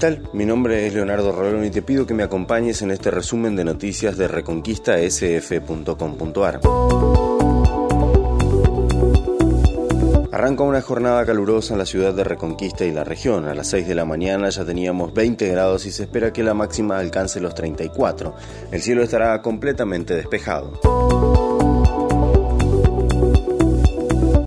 tal? Mi nombre es Leonardo Rolón y te pido que me acompañes en este resumen de noticias de ReconquistaSF.com.ar. Arranca una jornada calurosa en la ciudad de Reconquista y la región. A las 6 de la mañana ya teníamos 20 grados y se espera que la máxima alcance los 34. El cielo estará completamente despejado.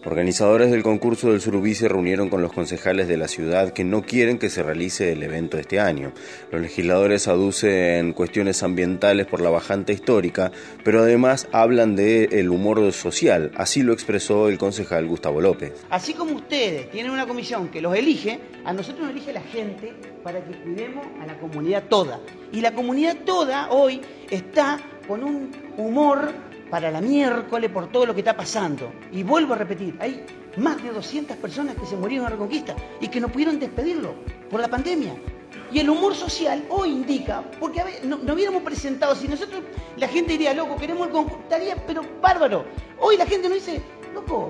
Organizadores del concurso del Surubí se reunieron con los concejales de la ciudad que no quieren que se realice el evento este año. Los legisladores aducen cuestiones ambientales por la bajante histórica, pero además hablan del humor social. Así lo expresó el concejal Gustavo López. Así como ustedes tienen una comisión que los elige, a nosotros nos elige la gente para que cuidemos a la comunidad toda. Y la comunidad toda hoy está con un humor para la miércoles por todo lo que está pasando. Y vuelvo a repetir, hay más de 200 personas que se murieron en Reconquista y que no pudieron despedirlo por la pandemia. Y el humor social hoy indica, porque a ver, no hubiéramos presentado, si nosotros, la gente diría, loco, queremos el concurso, estaría, pero bárbaro. Hoy la gente nos dice, loco,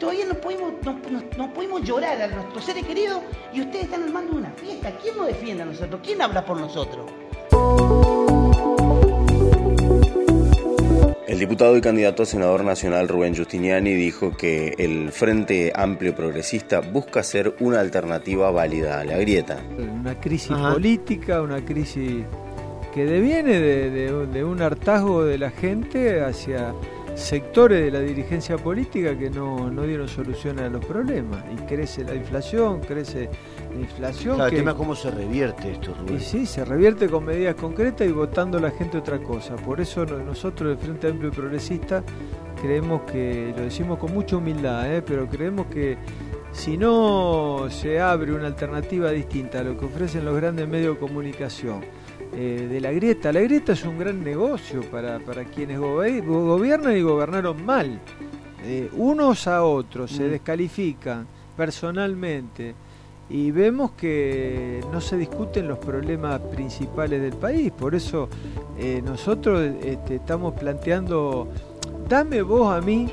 todavía no pudimos llorar a nuestros seres queridos y ustedes están armando una fiesta. ¿Quién nos defiende a nosotros? ¿Quién habla por nosotros? El diputado y candidato a senador nacional Rubén Giustiniani dijo que el Frente Amplio Progresista busca ser una alternativa válida a la grieta. Una crisis política, una crisis que deviene de un hartazgo de la gente hacia sectores de la dirigencia política que no dieron solución a los problemas. Y crece la inflación, Claro, el tema es cómo se revierte esto, Rubén. Y sí, se revierte con medidas concretas y votando a la gente otra cosa. Por eso nosotros, del Frente Amplio y Progresista, creemos que, lo decimos con mucha humildad, pero creemos que si no se abre una alternativa distinta a lo que ofrecen los grandes medios de comunicación, de la grieta. La grieta es un gran negocio para quienes gobiernan y gobernaron mal. Unos a otros se descalifican personalmente y vemos que no se discuten los problemas principales del país. Por eso nosotros estamos planteando, dame vos a mí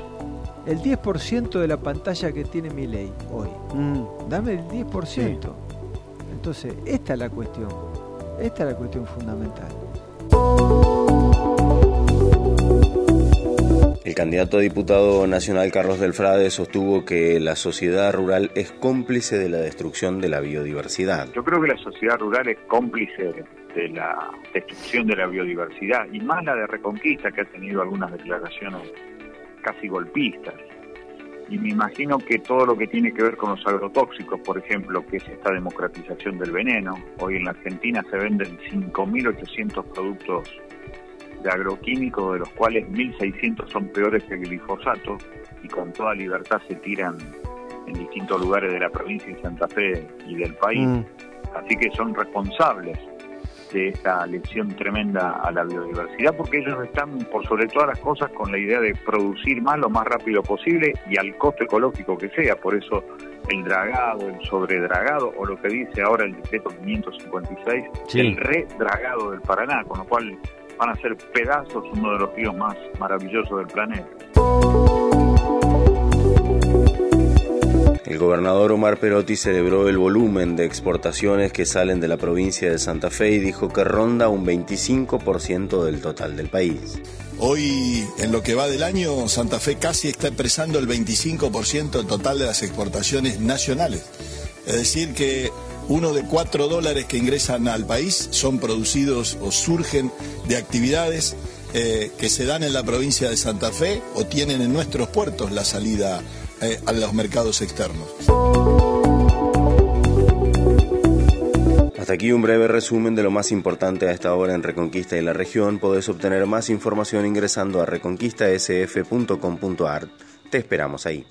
el 10% de la pantalla que tiene Milei hoy. Dame el 10%. Sí. Entonces, esta es la cuestión. Esta es la cuestión fundamental. El candidato a diputado nacional Carlos del Frade sostuvo que la sociedad rural es cómplice de la destrucción de la biodiversidad. Yo creo que la sociedad rural es cómplice de la destrucción de la biodiversidad y más la de Reconquista, que ha tenido algunas declaraciones casi golpistas. Y me imagino que todo lo que tiene que ver con los agrotóxicos, por ejemplo, que es esta democratización del veneno. Hoy en la Argentina se venden 5.800 productos de agroquímicos, de los cuales 1.600 son peores que el glifosato, y con toda libertad se tiran en distintos lugares de la provincia de Santa Fe y del país. Así que son responsables de esta lesión tremenda a la biodiversidad, porque ellos están por sobre todas las cosas con la idea de producir más lo más rápido posible y al costo ecológico que sea. Por eso el dragado, el sobredragado, o lo que dice ahora el decreto 556, sí, el redragado del Paraná, con lo cual van a ser pedazos uno de los ríos más maravillosos del planeta. El gobernador Omar Perotti celebró el volumen de exportaciones que salen de la provincia de Santa Fe y dijo que ronda un 25% del total del país. Hoy, en lo que va del año, Santa Fe casi está expresando el 25% del total de las exportaciones nacionales. Es decir que uno de $4 que ingresan al país son producidos o surgen de actividades que se dan en la provincia de Santa Fe o tienen en nuestros puertos la salida a los mercados externos. Hasta aquí un breve resumen de lo más importante a esta hora en Reconquista y la región. Podés obtener más información ingresando a ReconquistaSF.com.ar. Te esperamos ahí.